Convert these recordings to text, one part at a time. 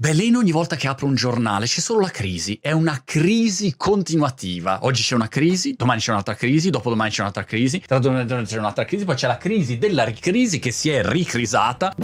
Beh, lei in ogni volta che apre un giornale c'è solo la crisi, è una crisi continuativa. Oggi c'è una crisi, domani c'è un'altra crisi, dopodomani c'è un'altra crisi, tra 2 giorni c'è un'altra crisi, poi c'è la crisi della ricrisi che si è ricrisata.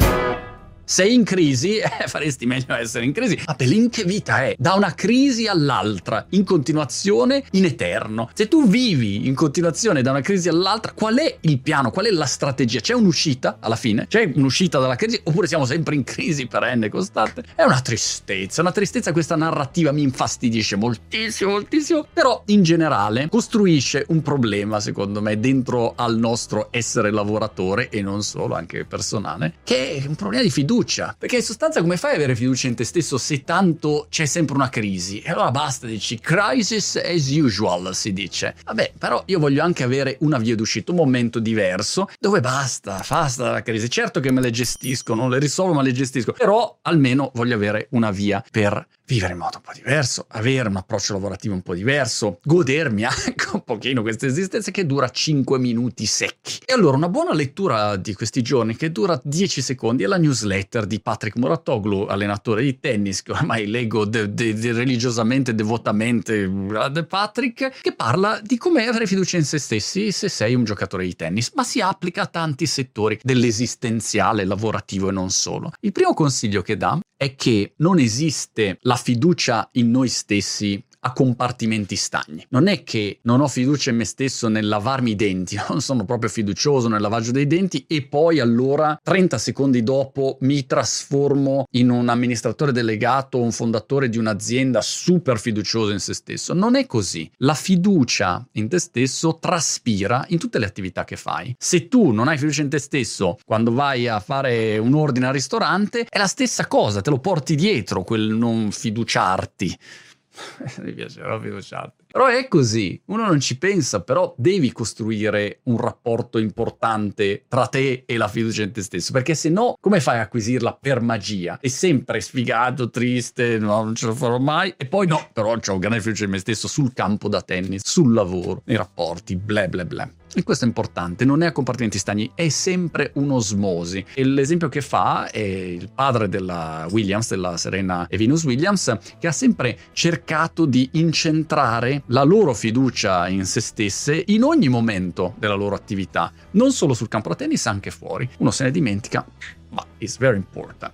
Sei in crisi? Faresti meglio a essere in crisi. Ma Pelin, che vita è? Da una crisi all'altra, in continuazione, in eterno. Se tu vivi in continuazione da una crisi all'altra, qual è il piano? Qual è la strategia? C'è un'uscita alla fine? C'è un'uscita dalla crisi? Oppure siamo sempre in crisi perenne, costante? È una tristezza questa narrativa mi infastidisce moltissimo, moltissimo. Però in generale costruisce un problema, secondo me, dentro al nostro essere lavoratore e non solo, anche personale, che è un problema di fiducia. Perché in sostanza come fai ad avere fiducia in te stesso se tanto c'è sempre una crisi? E allora basta, dici crisis as usual, si dice. Vabbè, però io voglio anche avere una via d'uscita, un momento diverso dove basta la crisi. Certo che me le gestisco, non le risolvo ma le gestisco, però almeno voglio avere una via per vivere in modo un po' diverso, avere un approccio lavorativo un po' diverso, godermi anche un pochino questa esistenza che dura 5 minuti secchi. E allora una buona lettura di questi giorni che dura 10 secondi è la newsletter di Patrick Mouratoglou, allenatore di tennis, che ormai leggo religiosamente, devotamente, Patrick, che parla di come avere fiducia in se stessi se sei un giocatore di tennis, ma si applica a tanti settori dell'esistenziale, lavorativo e non solo. Il primo consiglio che dà è che non esiste la fiducia in noi stessi a compartimenti stagni. Non è che non ho fiducia in me stesso nel lavarmi i denti, non sono proprio fiducioso nel lavaggio dei denti e poi allora 30 secondi dopo mi trasformo in un amministratore delegato o un fondatore di un'azienda super fiducioso in se stesso. Non è così. La fiducia in te stesso traspira in tutte le attività che fai. Se tu non hai fiducia in te stesso quando vai a fare un ordine al ristorante, è la stessa cosa, te lo porti dietro quel non fiduciarti. Mi piacerà fiduciarti. Però è così, uno non ci pensa, però devi costruire un rapporto importante tra te e la fiducia in te stesso, perché se no come fai a acquisirla per magia? È sempre sfigato, triste, no, non ce la farò mai, e poi no, però ho grande fiducia in me stesso sul campo da tennis, sul lavoro, nei rapporti, bla bla bla. E questo è importante, non è a compartimenti stagni, è sempre un'osmosi. E l'esempio che fa è il padre della Williams, della Serena e Venus Williams, che ha sempre cercato di incentrare la loro fiducia in se stesse in ogni momento della loro attività, non solo sul campo da tennis, anche fuori. Uno se ne dimentica, ma it's very important,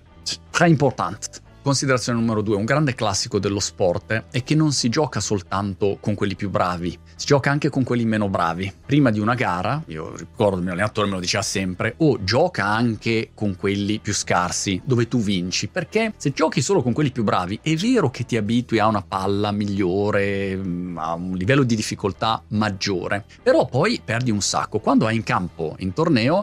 très important. Considerazione numero 2, un grande classico dello sport è che non si gioca soltanto con quelli più bravi, si gioca anche con quelli meno bravi. Prima di una gara, io ricordo il mio allenatore me lo diceva sempre, gioca anche con quelli più scarsi, dove tu vinci, perché se giochi solo con quelli più bravi è vero che ti abitui a una palla migliore, a un livello di difficoltà maggiore, però poi perdi un sacco. Quando vai in campo in torneo,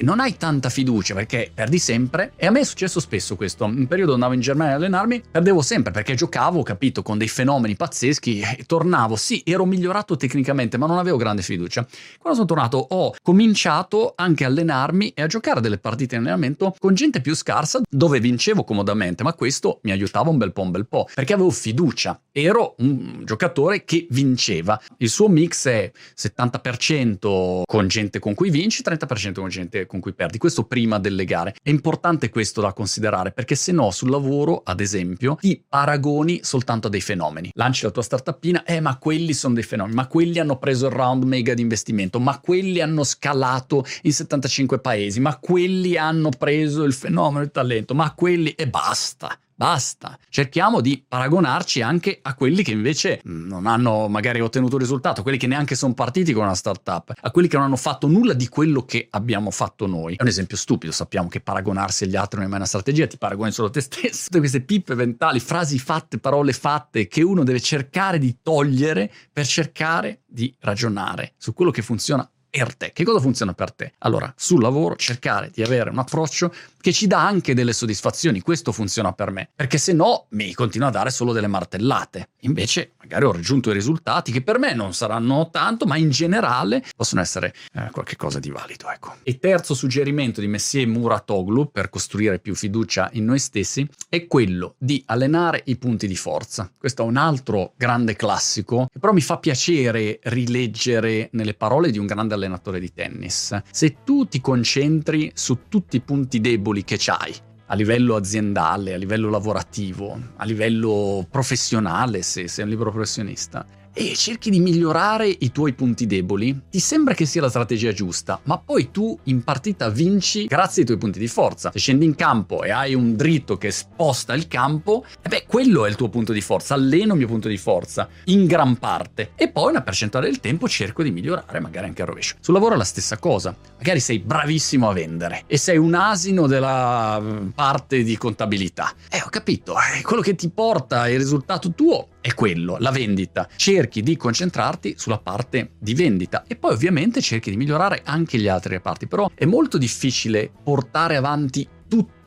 non hai tanta fiducia perché perdi sempre, e a me è successo spesso questo, un periodo andavo in Germania ad allenarmi, perdevo sempre perché giocavo, capito, con dei fenomeni pazzeschi e tornavo, sì, ero migliorato tecnicamente ma non avevo grande fiducia. Quando sono tornato ho cominciato anche a allenarmi e a giocare delle partite in allenamento con gente più scarsa dove vincevo comodamente, ma questo mi aiutava un bel po', perché avevo fiducia, ero un giocatore che vinceva. Il suo mix è 70% con gente con cui vinci, 30% con gente con cui perdi, questo prima delle gare. È importante questo da considerare, perché se no sul lavoro, ad esempio, ti paragoni soltanto a dei fenomeni. Lanci la tua startupina, ma quelli sono dei fenomeni, ma quelli hanno preso il round mega di investimento, ma quelli hanno scalato in 75 paesi, ma quelli hanno preso il fenomeno, il talento, ma quelli, e basta. Basta, cerchiamo di paragonarci anche a quelli che invece non hanno magari ottenuto risultato, a quelli che neanche sono partiti con una startup, a quelli che non hanno fatto nulla di quello che abbiamo fatto noi. È un esempio stupido, sappiamo che paragonarsi agli altri non è mai una strategia, ti paragoni solo a te stesso. Tutte queste pippe mentali, frasi fatte, parole fatte che uno deve cercare di togliere per cercare di ragionare su quello che funziona per te. Che cosa funziona per te? Allora, sul lavoro cercare di avere un approccio che ci dà anche delle soddisfazioni, questo funziona per me, perché se no mi continua a dare solo delle martellate. Invece magari ho raggiunto i risultati che per me non saranno tanto, ma in generale possono essere qualche cosa di valido, ecco. E terzo suggerimento di Monsieur Mouratoglou per costruire più fiducia in noi stessi è quello di allenare i punti di forza. Questo è un altro grande classico, che però mi fa piacere rileggere nelle parole di un grande allenatore di tennis. Se tu ti concentri su tutti i punti deboli che c'hai, a livello aziendale, a livello lavorativo, a livello professionale, se sei un libero professionista, e cerchi di migliorare i tuoi punti deboli, ti sembra che sia la strategia giusta, ma poi tu in partita vinci grazie ai tuoi punti di forza. Se scendi in campo e hai un dritto che sposta il campo, e beh, quello è il tuo punto di forza, alleno il mio punto di forza, in gran parte, e poi una percentuale del tempo cerco di migliorare, magari anche al rovescio. Sul lavoro è la stessa cosa, magari sei bravissimo a vendere e sei un asino della parte di contabilità. Ho capito, quello che ti porta il risultato tuo è quello, la vendita. Cerchi di concentrarti sulla parte di vendita e poi ovviamente cerchi di migliorare anche gli altri reparti, però è molto difficile portare avanti tutto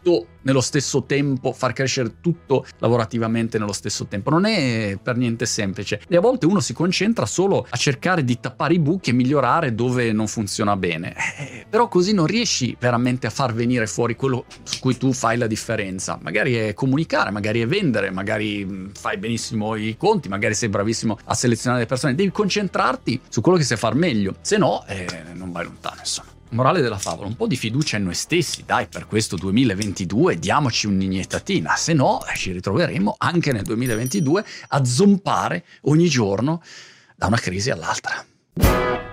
nello stesso tempo, far crescere tutto lavorativamente nello stesso tempo. Non è per niente semplice e a volte uno si concentra solo a cercare di tappare i buchi e migliorare dove non funziona bene, però così non riesci veramente a far venire fuori quello su cui tu fai la differenza. Magari è comunicare, magari è vendere, magari fai benissimo i conti, magari sei bravissimo a selezionare le persone. Devi concentrarti su quello che sai far meglio, se no non vai lontano, insomma. Morale della favola, un po' di fiducia in noi stessi, dai, per questo 2022 diamoci un'iniettatina, se no ci ritroveremo anche nel 2022 a zompare ogni giorno da una crisi all'altra.